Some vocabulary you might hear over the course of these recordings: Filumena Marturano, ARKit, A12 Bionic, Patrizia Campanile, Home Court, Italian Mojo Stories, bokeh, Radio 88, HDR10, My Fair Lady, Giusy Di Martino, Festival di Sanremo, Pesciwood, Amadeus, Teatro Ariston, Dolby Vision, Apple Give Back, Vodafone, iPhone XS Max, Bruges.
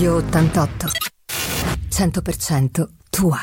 Radio 88, 100% tua.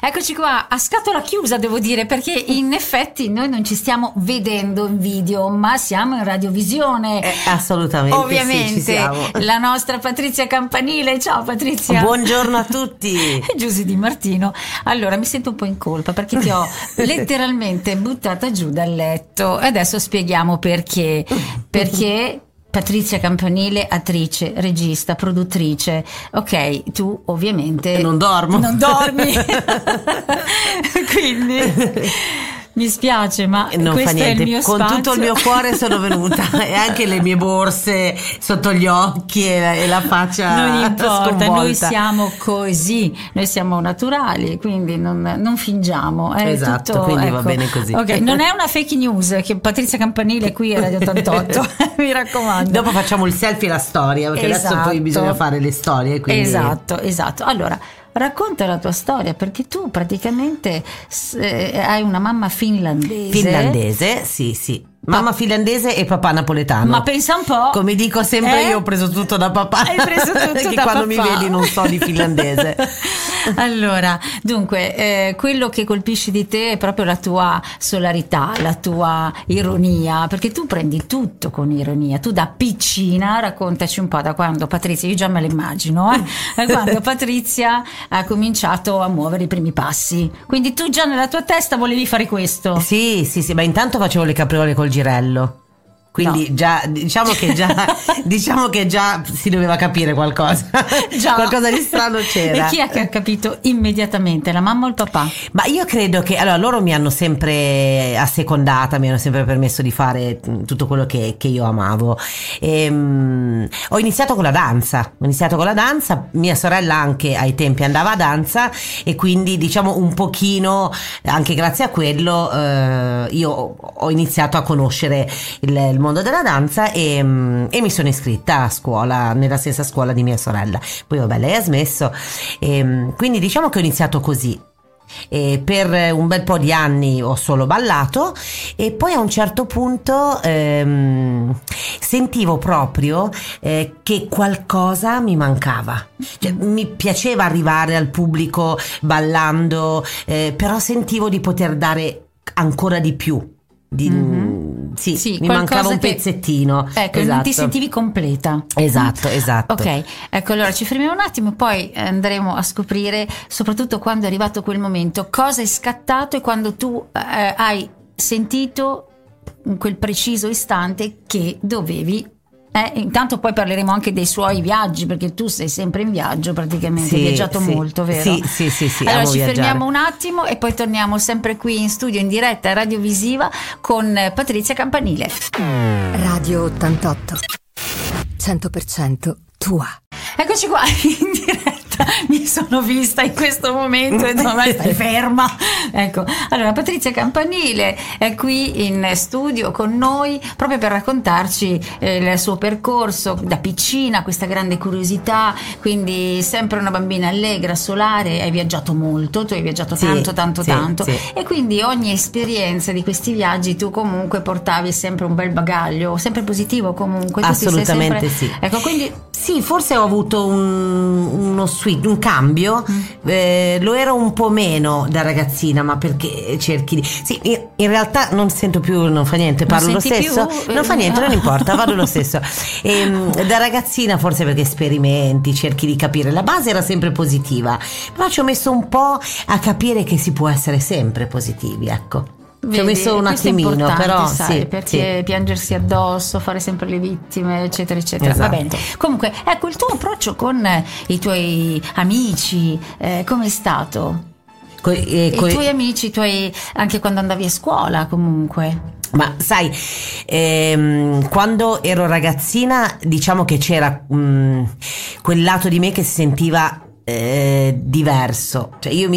Eccoci qua, a scatola chiusa devo dire, perché in effetti noi non ci stiamo vedendo in video, ma siamo in radiovisione. Assolutamente, ovviamente sì, ci siamo. La nostra Patrizia Campanile, ciao Patrizia. Buongiorno a tutti. Giusy Di Martino. Allora, mi sento un po' in colpa perché ti ho letteralmente buttata giù dal letto. Adesso spieghiamo perché. Perché Patrizia Campanile, attrice, regista, produttrice. Ok, tu ovviamente non dormi. Quindi mi spiace, ma non fa niente. È il mio con spazio. Tutto il mio cuore sono venuta e anche le mie borse sotto gli occhi e la faccia non importa, sconvolta. Noi siamo così, noi siamo naturali, quindi non fingiamo, esatto, tutto, quindi ecco. Va bene così, okay. Non è una fake news che Patrizia Campanile è qui a Radio 88. Mi raccomando, dopo facciamo il selfie e la storia, perché esatto. Adesso poi bisogna fare le storie, quindi... esatto. Allora racconta la tua storia, perché tu praticamente hai una mamma finlandese, sì. Mamma finlandese e papà napoletano. Ma pensa un po'. Come dico sempre, io ho preso tutto da papà. Hai preso tutto perché da quando papà. Mi vedi non so di finlandese. Allora, dunque, quello che colpisce di te è proprio la tua solarità, la tua ironia, perché tu prendi tutto con ironia. Tu da piccina, raccontaci un po' da quando Patrizia, io già me l'immagino, da quando Patrizia ha cominciato a muovere i primi passi. Quindi tu già nella tua testa volevi fare questo. Sì, ma intanto facevo le capriole col girello, quindi diciamo che già si doveva capire qualcosa. Qualcosa di strano c'era. E chi è che ha capito immediatamente, la mamma o il papà? Ma io credo che allora loro mi hanno sempre assecondata, mi hanno sempre permesso di fare tutto quello che io amavo e, ho iniziato con la danza. Mia sorella anche ai tempi andava a danza e quindi diciamo un pochino anche grazie a quello io ho iniziato a conoscere il mondo della danza e mi sono iscritta a scuola, nella stessa scuola di mia sorella. Poi vabbè, lei ha smesso e quindi diciamo che ho iniziato così e per un bel po' di anni ho solo ballato e poi a un certo punto sentivo proprio che qualcosa mi mancava, cioè, mi piaceva arrivare al pubblico ballando però sentivo di poter dare ancora di più di, sì, mi mancava un pezzettino. Ecco, esatto. Non ti sentivi completa. Esatto. Ok, ecco, allora ci fermiamo un attimo e poi andremo a scoprire, soprattutto quando è arrivato quel momento, cosa è scattato e quando tu hai sentito in quel preciso istante che dovevi. Intanto poi parleremo anche dei suoi viaggi, perché tu sei sempre in viaggio praticamente, hai viaggiato molto, vero? Sì, allora ci fermiamo un attimo e poi torniamo sempre qui in studio in diretta radiovisiva con Patrizia Campanile. Radio 88, 100% tua. Eccoci qua in diretta, mi sono vista in questo momento e dico, ma stai ferma. Ecco, allora Patrizia Campanile è qui in studio con noi proprio per raccontarci il suo percorso da piccina, questa grande curiosità, quindi sempre una bambina allegra, solare. Hai viaggiato molto, tu hai viaggiato tanto. Sì. E quindi ogni esperienza di questi viaggi tu comunque portavi sempre un bel bagaglio, sempre positivo comunque. Assolutamente sì. Ecco, quindi sì, forse ho avuto un cambio, lo ero un po' meno da ragazzina, ma perché cerchi di... Sì, in realtà non sento più, non fa niente, parlo lo stesso, più, non fa niente, non importa, vado lo stesso. E, da ragazzina forse perché sperimenti, cerchi di capire, la base era sempre positiva, però ci ho messo un po' a capire che si può essere sempre positivi, ecco. Vedi, ci ho messo un attimino, però sai, perché piangersi addosso, fare sempre le vittime, eccetera. Esatto. Va bene. Comunque, ecco, il tuo approccio con i tuoi amici, com'è stato? I tuoi amici, anche quando andavi a scuola, comunque. Ma sai, quando ero ragazzina, diciamo che c'era quel lato di me che si sentiva diverso, cioè io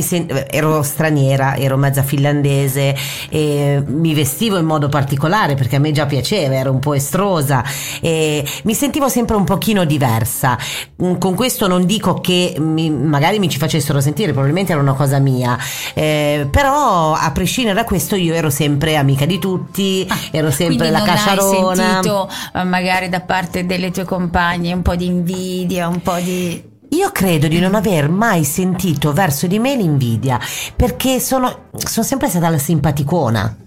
ero straniera, ero mezza finlandese e mi vestivo in modo particolare perché a me già piaceva, ero un po' estrosa e mi sentivo sempre un pochino diversa. Con questo non dico che magari mi ci facessero sentire, probabilmente era una cosa mia, però a prescindere da questo io ero sempre amica di tutti, ero sempre la cacciarona. Quindi non hai sentito magari da parte delle tue compagne un po' di invidia, un po' di... Io credo di non aver mai sentito verso di me l'invidia, perché sono sempre stata la simpaticona.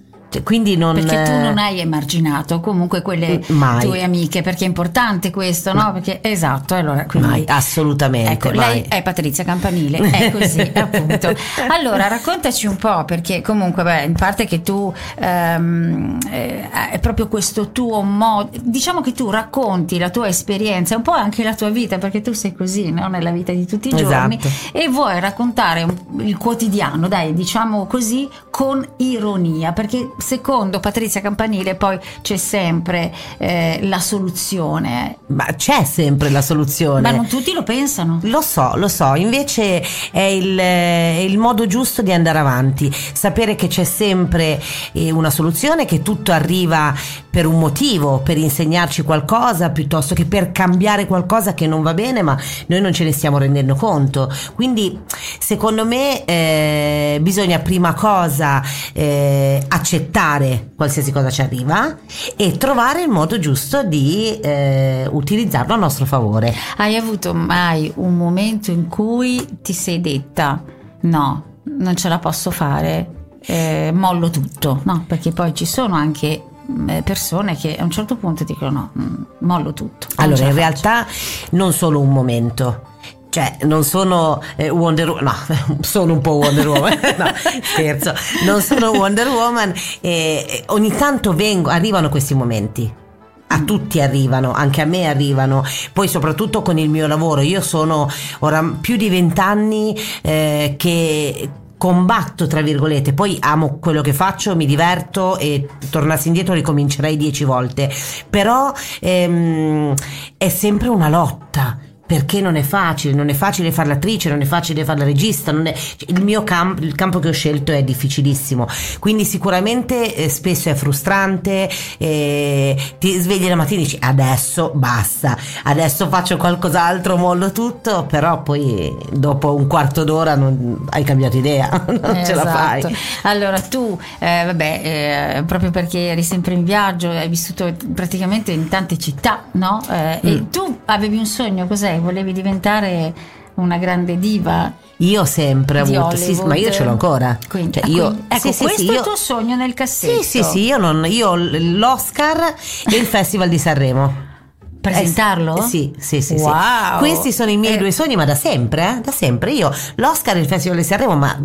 Quindi non... Perché tu non hai emarginato comunque quelle tue amiche, perché è importante questo, no? Perché esatto, allora quindi, mai, assolutamente. Ecco, lei è Patrizia Campanile, è così appunto. Allora raccontaci un po', perché comunque in parte che tu è proprio questo tuo modo, diciamo che tu racconti la tua esperienza, un po' anche la tua vita, perché tu sei così, no? Nella vita di tutti i giorni, esatto. E vuoi raccontare il quotidiano, dai, diciamo così, con ironia, perché secondo Patrizia Campanile poi c'è sempre la soluzione. Ma c'è sempre la soluzione, ma non tutti lo pensano, lo so, invece è il modo giusto di andare avanti, sapere che c'è sempre una soluzione, che tutto arriva per un motivo, per insegnarci qualcosa piuttosto che per cambiare qualcosa che non va bene ma noi non ce ne stiamo rendendo conto. Quindi secondo me bisogna prima cosa accettare qualsiasi cosa ci arriva e trovare il modo giusto di utilizzarlo a nostro favore. Hai avuto mai un momento in cui ti sei detta no, non ce la posso fare, mollo tutto? No, perché poi ci sono anche persone che a un certo punto dicono no, mollo tutto. Allora in realtà non solo un momento. Cioè, non sono Wonder Woman, no, sono un po' Wonder Woman, no, scherzo, non sono Wonder Woman, ogni tanto arrivano questi momenti. A tutti arrivano, anche a me arrivano, poi soprattutto con il mio lavoro. Io sono ora più di 20 anni che combatto, tra virgolette, poi amo quello che faccio, mi diverto e tornassi indietro ricomincerei 10 volte, però è sempre una lotta. Perché non è facile fare l'attrice, non è facile fare la regista, il campo che ho scelto è difficilissimo, quindi sicuramente spesso è frustrante, ti svegli la mattina e dici adesso basta, adesso faccio qualcos'altro, mollo tutto, però poi dopo un quarto d'ora hai cambiato idea, non ce la fai. Allora tu, proprio perché eri sempre in viaggio, hai vissuto praticamente in tante città, no? E tu avevi un sogno, cos'è? Volevi diventare una grande diva? Io ho sempre avuto, sì, ma io ce l'ho ancora. Quindi, cioè, questo è il tuo sogno nel cassetto. Sì, io ho l'Oscar e il Festival di Sanremo. Presentarlo? Sì. Wow. Questi sono i miei due sogni, ma da sempre. Io l'Oscar e il Festival di Sanremo, ma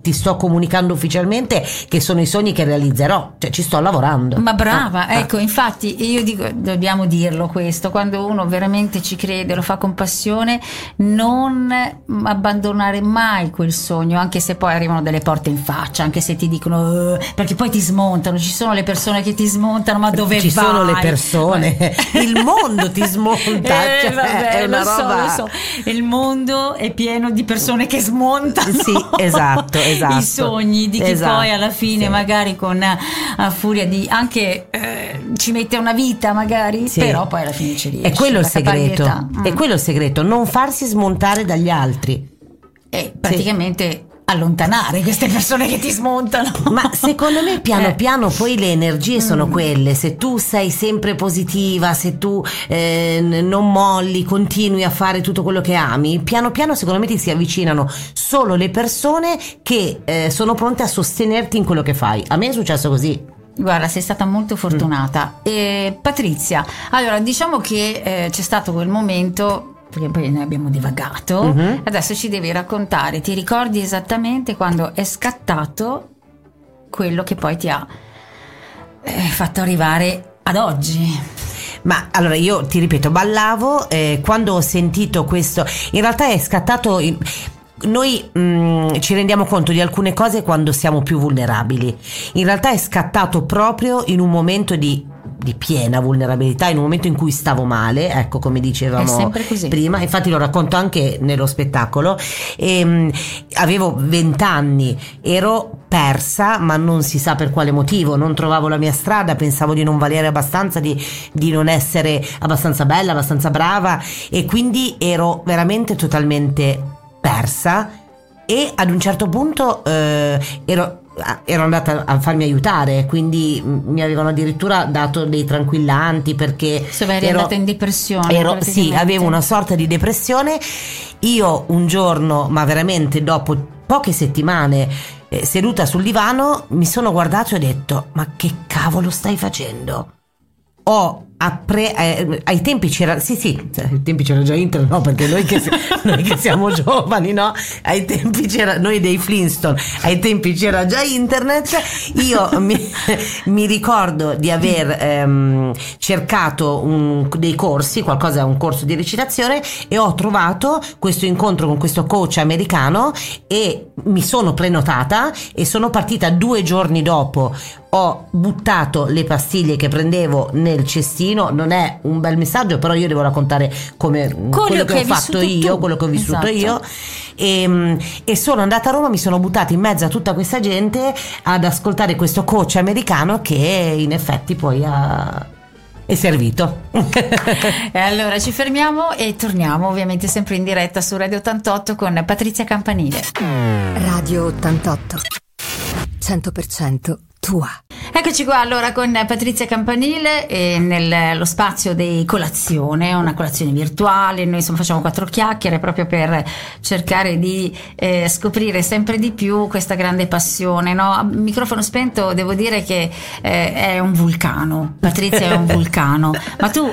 ti sto comunicando ufficialmente che sono i sogni che realizzerò, cioè ci sto lavorando. Ma brava, ecco, infatti io dico, dobbiamo dirlo questo, quando uno veramente ci crede, lo fa con passione, non abbandonare mai quel sogno, anche se poi arrivano delle porte in faccia, anche se ti dicono perché poi ti smontano, ci sono le persone che ti smontano, ma dove ci vai? Ci sono le persone, il mondo ti smonta, cioè, vabbè, è una roba. Lo so. Il mondo è pieno di persone che smontano. Sì, esatto. I sogni di chi poi alla fine magari con a furia di anche ci mette una vita magari, però poi alla fine ci riesce. È quello il segreto, è quello il segreto, non farsi smontare dagli altri e praticamente allontanare queste persone che ti smontano. Ma secondo me piano piano poi le energie sono quelle, se tu sei sempre positiva, se tu non molli, continui a fare tutto quello che ami, piano piano secondo me ti si avvicinano solo le persone che sono pronte a sostenerti in quello che fai. A me è successo così. Guarda, sei stata molto fortunata. Patrizia, allora diciamo che c'è stato quel momento, perché poi noi abbiamo divagato, adesso ci devi raccontare, ti ricordi esattamente quando è scattato quello che poi ti ha fatto arrivare ad oggi? Ma allora io ti ripeto, ballavo quando ho sentito questo, in realtà è scattato... Noi ci rendiamo conto di alcune cose quando siamo più vulnerabili, in realtà è scattato proprio in un momento di di piena vulnerabilità, in un momento in cui stavo male, ecco, come dicevamo prima, infatti lo racconto anche nello spettacolo. Avevo 20 anni, ero persa, ma non si sa per quale motivo, non trovavo la mia strada, pensavo di non valere abbastanza, di non essere abbastanza bella, abbastanza brava, e quindi ero veramente totalmente persa. E ad un certo punto ero andata a farmi aiutare, quindi mi avevano addirittura dato dei tranquillanti, perché ero andata in depressione. Sì, avevo una sorta di depressione. Io un giorno, ma veramente dopo poche settimane, seduta sul divano, mi sono guardato e ho detto: ma che cavolo stai facendo? Ai tempi c'era, sì, ai tempi c'era già internet, no? Perché noi che siamo giovani, no? Ai tempi c'era, noi dei Flintstone, ai tempi c'era già internet. Io mi ricordo di aver cercato dei corsi, un corso di recitazione, e ho trovato questo incontro con questo coach americano e mi sono prenotata e sono partita 2 giorni dopo. Ho buttato le pastiglie che prendevo nel cestino. Non è un bel messaggio, però io devo raccontare quello che ho fatto io, quello che ho vissuto io. E sono andata a Roma, mi sono buttata in mezzo a tutta questa gente ad ascoltare questo coach americano, che in effetti poi è servito. E allora ci fermiamo e torniamo ovviamente sempre in diretta su Radio 88 con Patrizia Campanile. Radio 88 100% tua. Eccoci qua allora con Patrizia Campanile e nello spazio di colazione, una colazione virtuale. Noi facciamo 4 chiacchiere proprio per cercare di scoprire sempre di più questa grande passione, no? A microfono spento devo dire che è un vulcano. Patrizia è un vulcano. Ma tu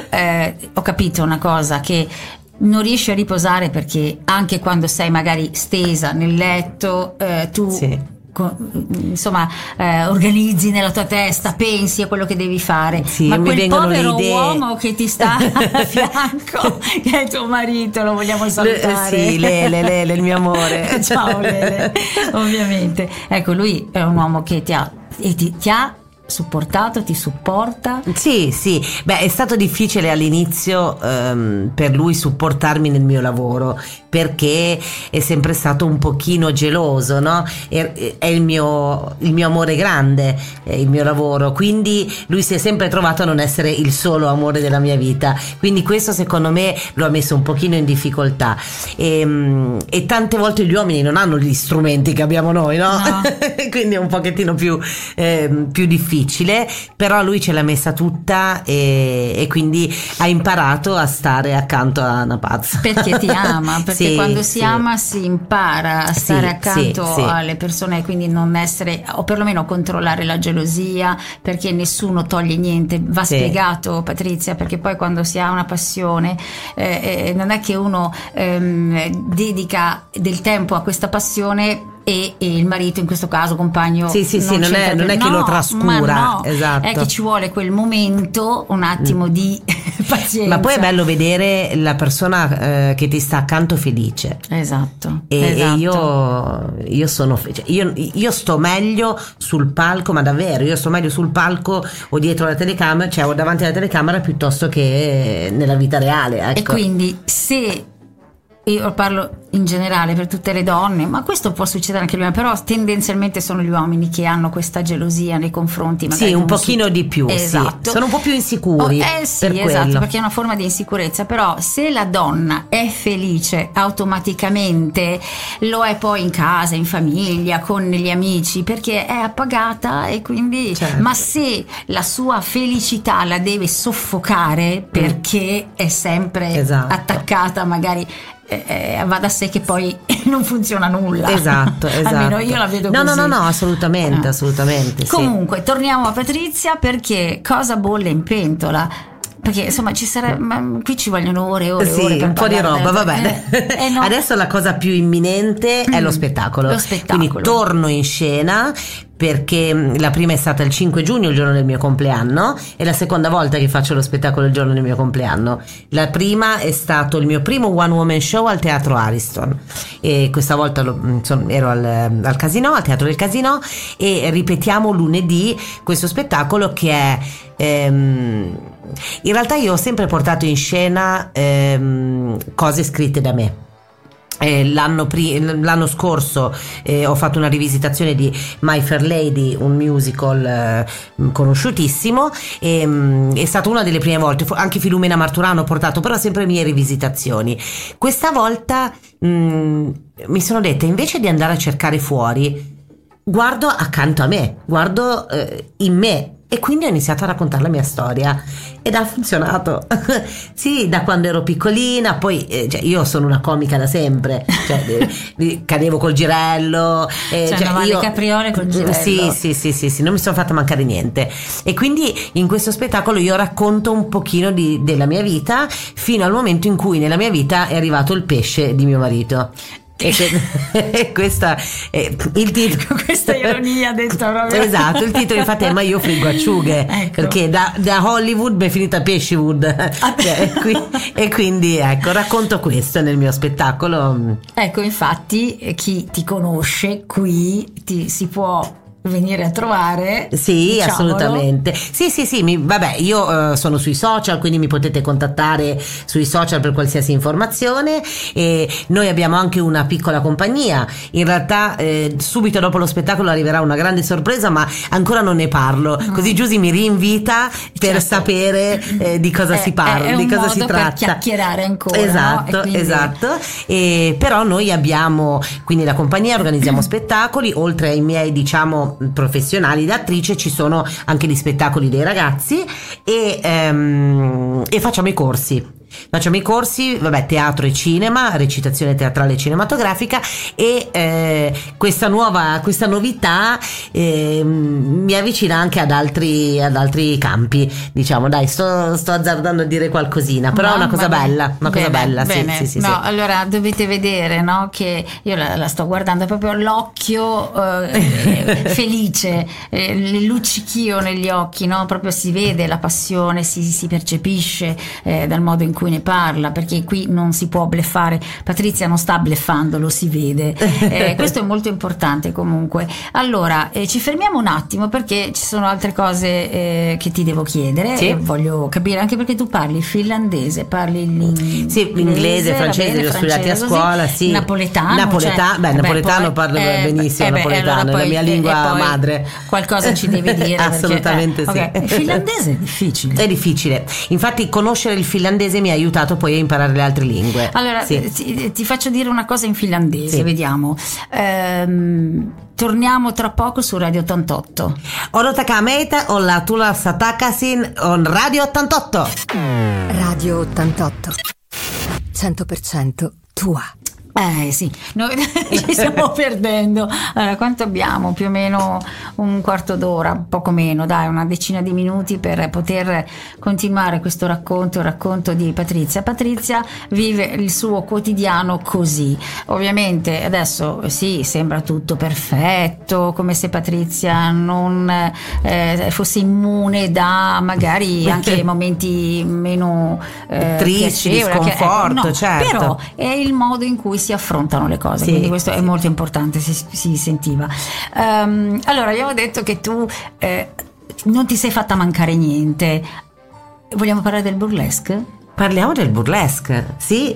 ho capito una cosa, che non riesci a riposare, perché anche quando sei magari stesa nel letto tu... Sì. Insomma, organizzi nella tua testa, pensi a quello che devi fare. Sì, ma quel povero uomo che ti sta a fianco, che è tuo marito, lo vogliamo salutare. Sì, Lele, il mio amore. Ciao Lele. Ovviamente, ecco, lui è un uomo che ti ha supportato, ti supporta. Sì, beh, è stato difficile all'inizio per lui supportarmi nel mio lavoro, perché è sempre stato un pochino geloso, no? È il mio amore grande, è il mio lavoro, quindi lui si è sempre trovato a non essere il solo amore della mia vita, quindi questo secondo me lo ha messo un pochino in difficoltà, e tante volte gli uomini non hanno gli strumenti che abbiamo noi, no. Quindi è un pochettino più difficile. Però lui ce l'ha messa tutta e quindi ha imparato a stare accanto a una pazza, perché ti ama, perché quando si ama si impara a stare accanto alle persone, e quindi non essere, o perlomeno controllare la gelosia, perché nessuno toglie niente, va spiegato, Patrizia, perché poi quando si ha una passione non è che uno dedica del tempo a questa passione e il marito, in questo caso compagno, non è che lo trascura, esatto, è che ci vuole quel momento, un attimo di pazienza. Ma poi è bello vedere la persona che ti sta accanto felice. Esatto. E io sono felice, io sto meglio sul palco, ma davvero io sto meglio sul palco o dietro la telecamera, cioè o davanti alla telecamera, piuttosto che nella vita reale, ecco. E quindi io parlo in generale per tutte le donne, ma questo può succedere anche lui, però tendenzialmente sono gli uomini che hanno questa gelosia nei confronti, magari un pochino di più, esatto. Sono un po' più insicuri, perché è una forma di insicurezza. Però se la donna è felice, automaticamente lo è poi in casa, in famiglia, con gli amici, perché è appagata, e quindi ma se la sua felicità la deve soffocare perché è sempre attaccata, magari va da sé che poi non funziona nulla. Esatto. Almeno io la vedo così. No, assolutamente. Comunque torniamo a Patrizia, perché cosa bolle in pentola? Perché insomma qui ci vogliono ore ore per un po' di roba, va bene. Adesso la cosa più imminente è lo spettacolo. Quindi torno in scena perché la prima è stata il 5 giugno, il giorno del mio compleanno, è la seconda volta che faccio lo spettacolo il giorno del mio compleanno. La prima è stato il mio primo one woman show al Teatro Ariston, e questa volta ero al Casino, al Teatro del Casino, e ripetiamo lunedì questo spettacolo che è in realtà io ho sempre portato in scena cose scritte da me. L'anno scorso ho fatto una rivisitazione di My Fair Lady, un musical conosciutissimo, è stata una delle prime volte, anche Filumena Marturano ho portato, però sempre mie rivisitazioni. Questa volta mi sono detta, invece di andare a cercare fuori, guardo accanto a me, guardo in me, e quindi ho iniziato a raccontare la mia storia ed ha funzionato. Sì, da quando ero piccolina, poi io sono una comica da sempre, cadevo col girello, le capriole col girello. Sì, non mi sono fatta mancare niente, e quindi in questo spettacolo io racconto un pochino della mia vita, fino al momento in cui nella mia vita è arrivato il pesce di mio marito. E questa è il titolo, questa ironia dentro proprio. Esatto, il titolo infatti è "Ma io friggo acciughe", ecco. Perché da Hollywood mi è finita Pesciwood, e quindi ecco, racconto questo nel mio spettacolo. Ecco, infatti chi ti conosce qui si può venire a trovare. Sì, diciamolo. Assolutamente. Sì, vabbè, io sono sui social, quindi mi potete contattare sui social per qualsiasi informazione, e noi abbiamo anche una piccola compagnia. In realtà subito dopo lo spettacolo arriverà una grande sorpresa, ma ancora non ne parlo. Così Giusy mi rinvita per sapere di cosa si parla, di cosa si tratta. Per chiacchierare ancora. Esatto, no? Esatto. E però noi abbiamo quindi la compagnia, organizziamo spettacoli, oltre ai miei, diciamo, professionali da attrice, ci sono anche gli spettacoli dei ragazzi, e facciamo i corsi. Vabbè, teatro e cinema, recitazione teatrale e cinematografica, e questa novità mi avvicina anche ad altri campi, diciamo. Dai, sto azzardando a dire qualcosina, però è una cosa bella, bene. Sì. Allora dovete vedere, no, che io la sto guardando, proprio l'occhio felice, il luccichio negli occhi, no? Proprio si vede la passione, si percepisce dal modo in cui ne parla, perché qui non si può bleffare. Patrizia non sta bleffando, lo si vede, questo è molto importante. Comunque, allora ci fermiamo un attimo, perché ci sono altre cose che ti devo chiedere, sì. E voglio capire anche perché tu parli finlandese, parli l'inglese, francese, bene, li ho studiati a scuola, sì. Napoletano parlo benissimo, napoletano, allora, è la mia lingua madre, qualcosa ci devi dire. Assolutamente, perché, sì. Okay. Finlandese è difficile, infatti conoscere il finlandese mi ha aiutato poi a imparare le altre lingue. Allora, sì. ti faccio dire una cosa in finlandese, sì. Vediamo. Torniamo tra poco su Radio 88. Odotakaa meitä, ollaan tulossa takaisin, on Radio 88. Radio 88. 100% tua. Sì, noi ci stiamo perdendo. Allora, quanto abbiamo? Più o meno un quarto d'ora, poco meno, dai, una decina di minuti per poter continuare questo racconto di Patrizia. Patrizia vive il suo quotidiano così. Ovviamente adesso sì, sembra tutto perfetto, come se Patrizia non fosse immune da magari anche momenti meno tristi, di sconforto, no, certo. Però è il modo in cui si affrontano le cose, sì, quindi questo sì. È molto importante, si sentiva. Allora, abbiamo detto che tu non ti sei fatta mancare niente. Vogliamo parlare del burlesque? Parliamo del burlesque, sì.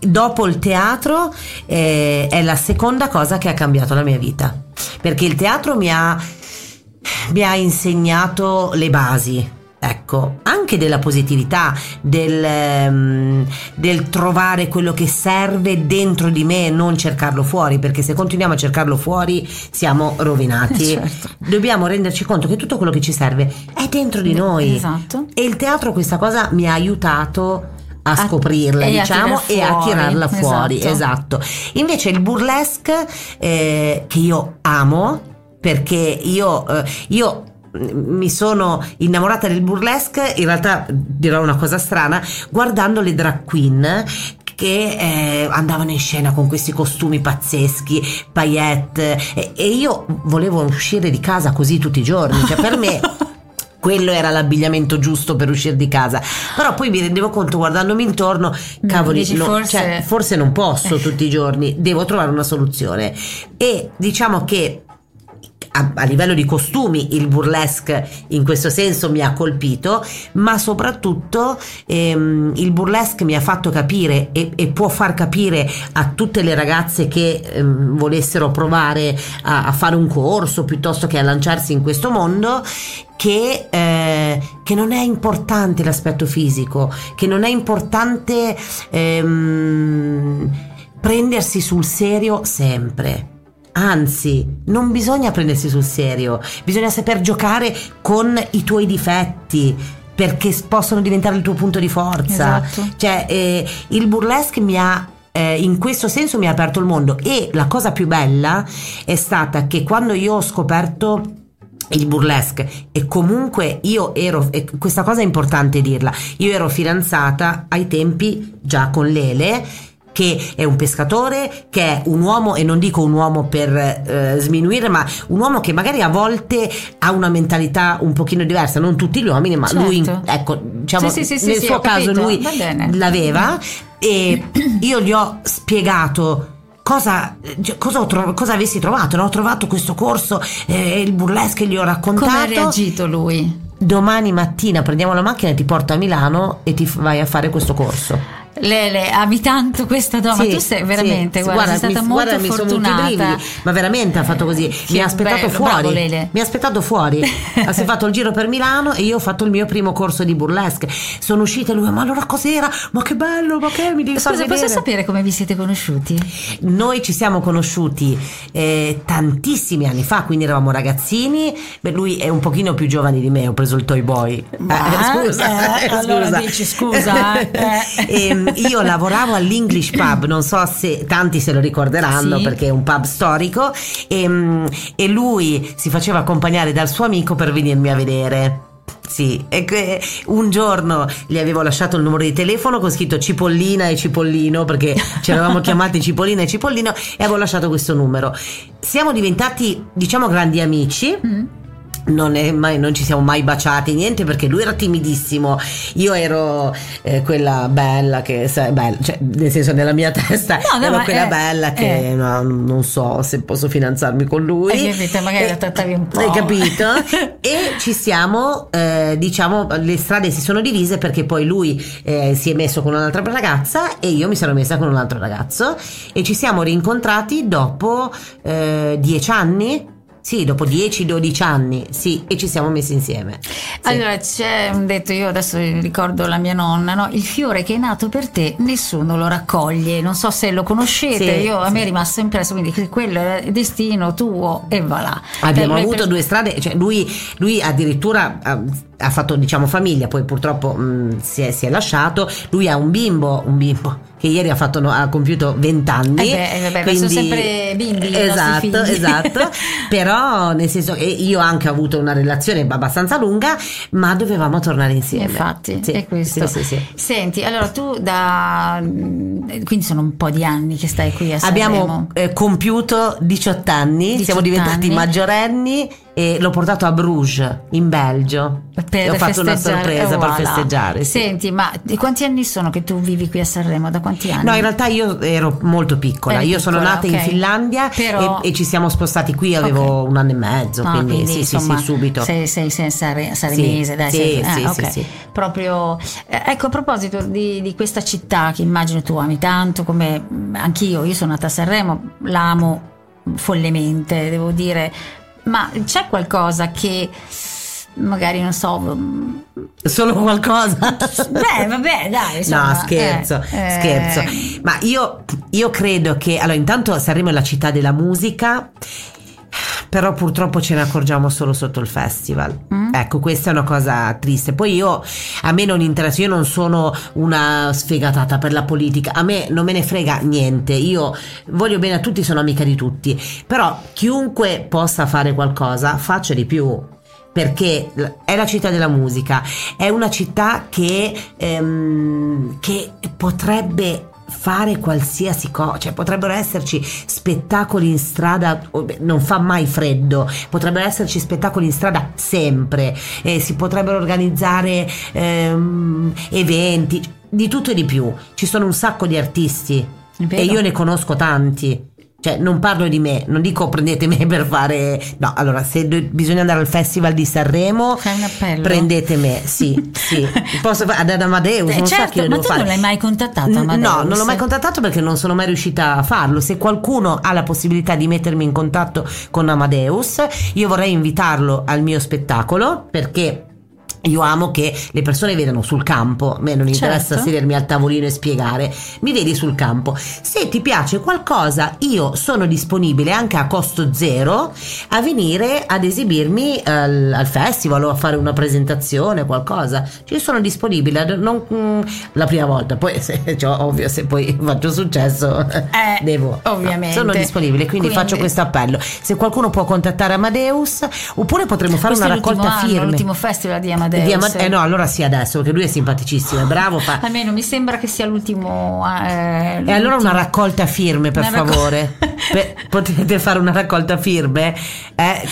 Dopo il teatro è la seconda cosa che ha cambiato la mia vita, perché il teatro mi ha insegnato le basi. Ecco, anche della positività, del trovare quello che serve dentro di me e non cercarlo fuori, perché se continuiamo a cercarlo fuori siamo rovinati. Certo. Dobbiamo renderci conto che tutto quello che ci serve è dentro di noi. Esatto. E il teatro questa cosa mi ha aiutato a scoprirla, diciamo, e a tirarla fuori. Esatto. Invece il burlesque, che io amo, perché io mi sono innamorata del burlesque, in realtà dirò una cosa strana, guardando le drag queen che andavano in scena con questi costumi pazzeschi, paillette, e io volevo uscire di casa così tutti i giorni, cioè per me quello era l'abbigliamento giusto per uscire di casa. Però poi mi rendevo conto, guardandomi intorno, cavoli, no, forse non posso tutti i giorni, devo trovare una soluzione. E diciamo che a livello di costumi il burlesque in questo senso mi ha colpito, ma soprattutto il burlesque mi ha fatto capire e può far capire a tutte le ragazze che volessero provare a fare un corso piuttosto che a lanciarsi in questo mondo, che non è importante l'aspetto fisico, che non è importante prendersi sul serio sempre. Anzi, non bisogna prendersi sul serio, bisogna saper giocare con i tuoi difetti, perché possono diventare il tuo punto di forza. Esatto. Cioè, il burlesque mi ha in questo senso mi ha aperto il mondo. E la cosa più bella è stata che quando io ho scoperto il burlesque, e comunque io ero, e questa cosa è importante dirla, io ero fidanzata ai tempi già con Lele, che è un pescatore, che è un uomo, e non dico un uomo per sminuire, ma un uomo che magari a volte ha una mentalità un pochino diversa, non tutti gli uomini, ma certo. Lui, ecco, diciamo, sì, nel suo caso capito. Lui l'aveva, e io gli ho spiegato cosa avessi trovato, no? Ho trovato questo corso, il burlesque, gli ho raccontato. Come ha reagito lui? Domani mattina prendiamo la macchina e ti porto a Milano e ti vai a fare questo corso. Lele, ami tanto questa donna, sì, tu sei veramente, sì, guarda, sei stata molto fortunata. Ma veramente ha fatto così, mi ha aspettato fuori. Bravo, Lele. Mi ha aspettato fuori. Si è fatto il giro per Milano e io ho fatto il mio primo corso di burlesque. Sono uscita e lui: ma allora cos'era? Ma che bello, ma che mi devi far vedere. Posso sapere come vi siete conosciuti? Noi ci siamo conosciuti tantissimi anni fa, quindi eravamo ragazzini. Beh, lui è un pochino più giovane di me, ho preso il Toy Boy. Allora dici scusa. Io lavoravo all'English Pub, non so se tanti se lo ricorderanno, sì, perché è un pub storico, e lui si faceva accompagnare dal suo amico per venirmi a vedere. Sì, e un giorno gli avevo lasciato il numero di telefono con scritto Cipollina e Cipollino, perché ci eravamo chiamati Cipollina e Cipollino, e avevo lasciato questo numero. Siamo diventati, diciamo, grandi amici. Non ci siamo mai baciati, niente, perché lui era timidissimo, io ero quella bella che bella, cioè, nel senso, nella mia testa ero quella bella che non so se posso fidanzarmi con lui, capito, magari lo trattavi un po', hai capito? E ci siamo diciamo, le strade si sono divise, perché poi lui si è messo con un'altra ragazza e io mi sono messa con un altro ragazzo, e ci siamo rincontrati dopo 10 anni. Sì, dopo 10-12 anni, sì, e ci siamo messi insieme. Sì. Allora, c'è un detto, io adesso ricordo la mia nonna, no? Il fiore che è nato per te nessuno lo raccoglie, non so se lo conoscete, a me è rimasto impresso, quindi quello era il destino tuo e va là. Abbiamo avuto due strade, cioè lui addirittura ha fatto, diciamo, famiglia, poi purtroppo si è lasciato, lui ha un bimbo. Che ieri ha compiuto 20 anni. Quindi sono sempre bimbi. Esatto. Però, nel senso, io anche ho avuto una relazione abbastanza lunga, ma dovevamo tornare insieme. Infatti, sì, è questo. Sì. Senti, allora tu quindi sono un po' di anni che stai qui a Sanremo. Abbiamo compiuto 18 anni, siamo diventati maggiorenni. E l'ho portato a Bruges in Belgio e ho fatto una sorpresa per festeggiare. Sì. Senti, ma di quanti anni sono che tu vivi qui a Sanremo? Da quanti anni? No, in realtà io ero molto piccola. Io sono nata in Finlandia, però... e ci siamo spostati qui, avevo 1 anno e mezzo, quindi insomma, sì, subito. Sei sanremese, dai. Sì. Proprio. Ecco, a proposito di questa città che immagino tu ami tanto, come anch'io. Io sono nata a Sanremo, l'amo follemente, devo dire. Ma c'è qualcosa che magari non so, solo qualcosa? Dai, insomma. No, scherzo. Ma io credo che, allora, intanto Sanremo è la città della musica, però purtroppo ce ne accorgiamo solo sotto il festival. Ecco, questa è una cosa triste. Poi a me non interessa, io non sono una sfegatata per la politica, a me non me ne frega niente, io voglio bene a tutti, sono amica di tutti, però chiunque possa fare qualcosa faccia di più, perché è la città della musica, è una città che potrebbe fare qualsiasi cosa, cioè potrebbero esserci spettacoli in strada, non fa mai freddo, potrebbero esserci spettacoli in strada sempre, si potrebbero organizzare eventi, di tutto e di più, ci sono un sacco di artisti e io ne conosco tanti. Cioè non parlo di me, non dico prendete me per fare... No, allora se bisogna andare al Festival di Sanremo, fai un appello, prendete me, sì, sì. Posso fare ad Amadeus, non certo, so chi lo devo fare. Ma tu non l'hai mai contattato Amadeus? No, non l'ho mai contattato perché non sono mai riuscita a farlo. Se qualcuno ha la possibilità di mettermi in contatto con Amadeus, io vorrei invitarlo al mio spettacolo perché... Io amo che le persone vedano sul campo, a me non interessa sedermi al tavolino e spiegare, mi vedi sul campo. Se ti piace qualcosa io sono disponibile anche a costo zero a venire ad esibirmi al festival o a fare una presentazione, qualcosa, cioè sono disponibile, non la prima volta, poi ovvio se poi faccio successo devo, ovviamente sono disponibile, quindi faccio questo appello, se qualcuno può contattare Amadeus, oppure potremmo fare una raccolta firme, l'ultimo festival di Amadeus. No, allora sì, adesso, perché lui è simpaticissimo, è bravo. Almeno mi sembra che sia l'ultimo. E allora una raccolta firme, per favore. Potete fare una raccolta firme?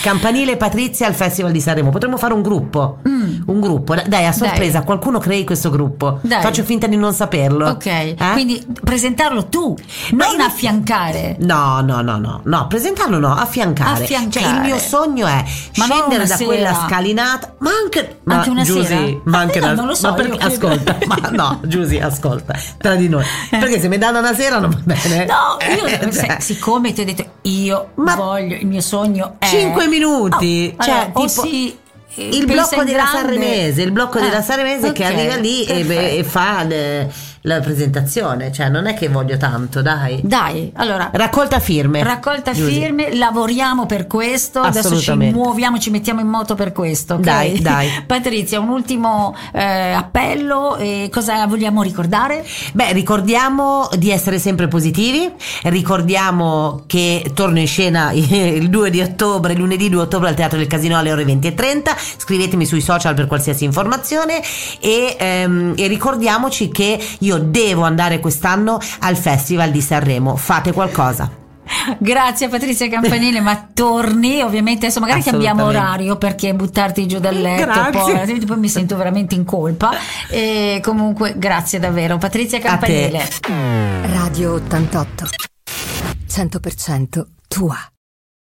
Campanile Patrizia al Festival di Sanremo. Potremmo fare un gruppo. Un gruppo. Dai, a sorpresa, qualcuno crei questo gruppo. Dai. Faccio finta di non saperlo. Ok. Quindi presentarlo tu, non affiancare. No, presentarlo no, affiancare. Cioè, il mio sogno è scendere da quella scalinata, ma anche. Anche una Giusy, sera? Ma anche no, non lo so, ma perché, ascolta, ma no, Giusy, ascolta, tra di noi, perché se mi danno una sera non va bene. No, io siccome ti ho detto io voglio, il mio sogno è 5 minuti, cioè allora, tipo il blocco della Sanremese, che arriva lì e fa la presentazione, cioè non è che voglio tanto, dai, allora raccolta Giusy. Firme, lavoriamo per questo, adesso ci muoviamo, ci mettiamo in moto per questo, okay? Dai. Patrizia, un ultimo appello, cosa vogliamo ricordare? Ricordiamo di essere sempre positivi, ricordiamo che torno in scena il 2 di ottobre, lunedì 2 ottobre al Teatro del Casino alle ore 20:30, scrivetemi sui social per qualsiasi informazione e ricordiamoci che io devo andare quest'anno al Festival di Sanremo, fate qualcosa. Grazie Patrizia Campanile, ma torni ovviamente, adesso magari cambiamo orario perché buttarti giù dal letto poi mi sento veramente in colpa, e comunque grazie davvero Patrizia Campanile. Radio 88 100% tua.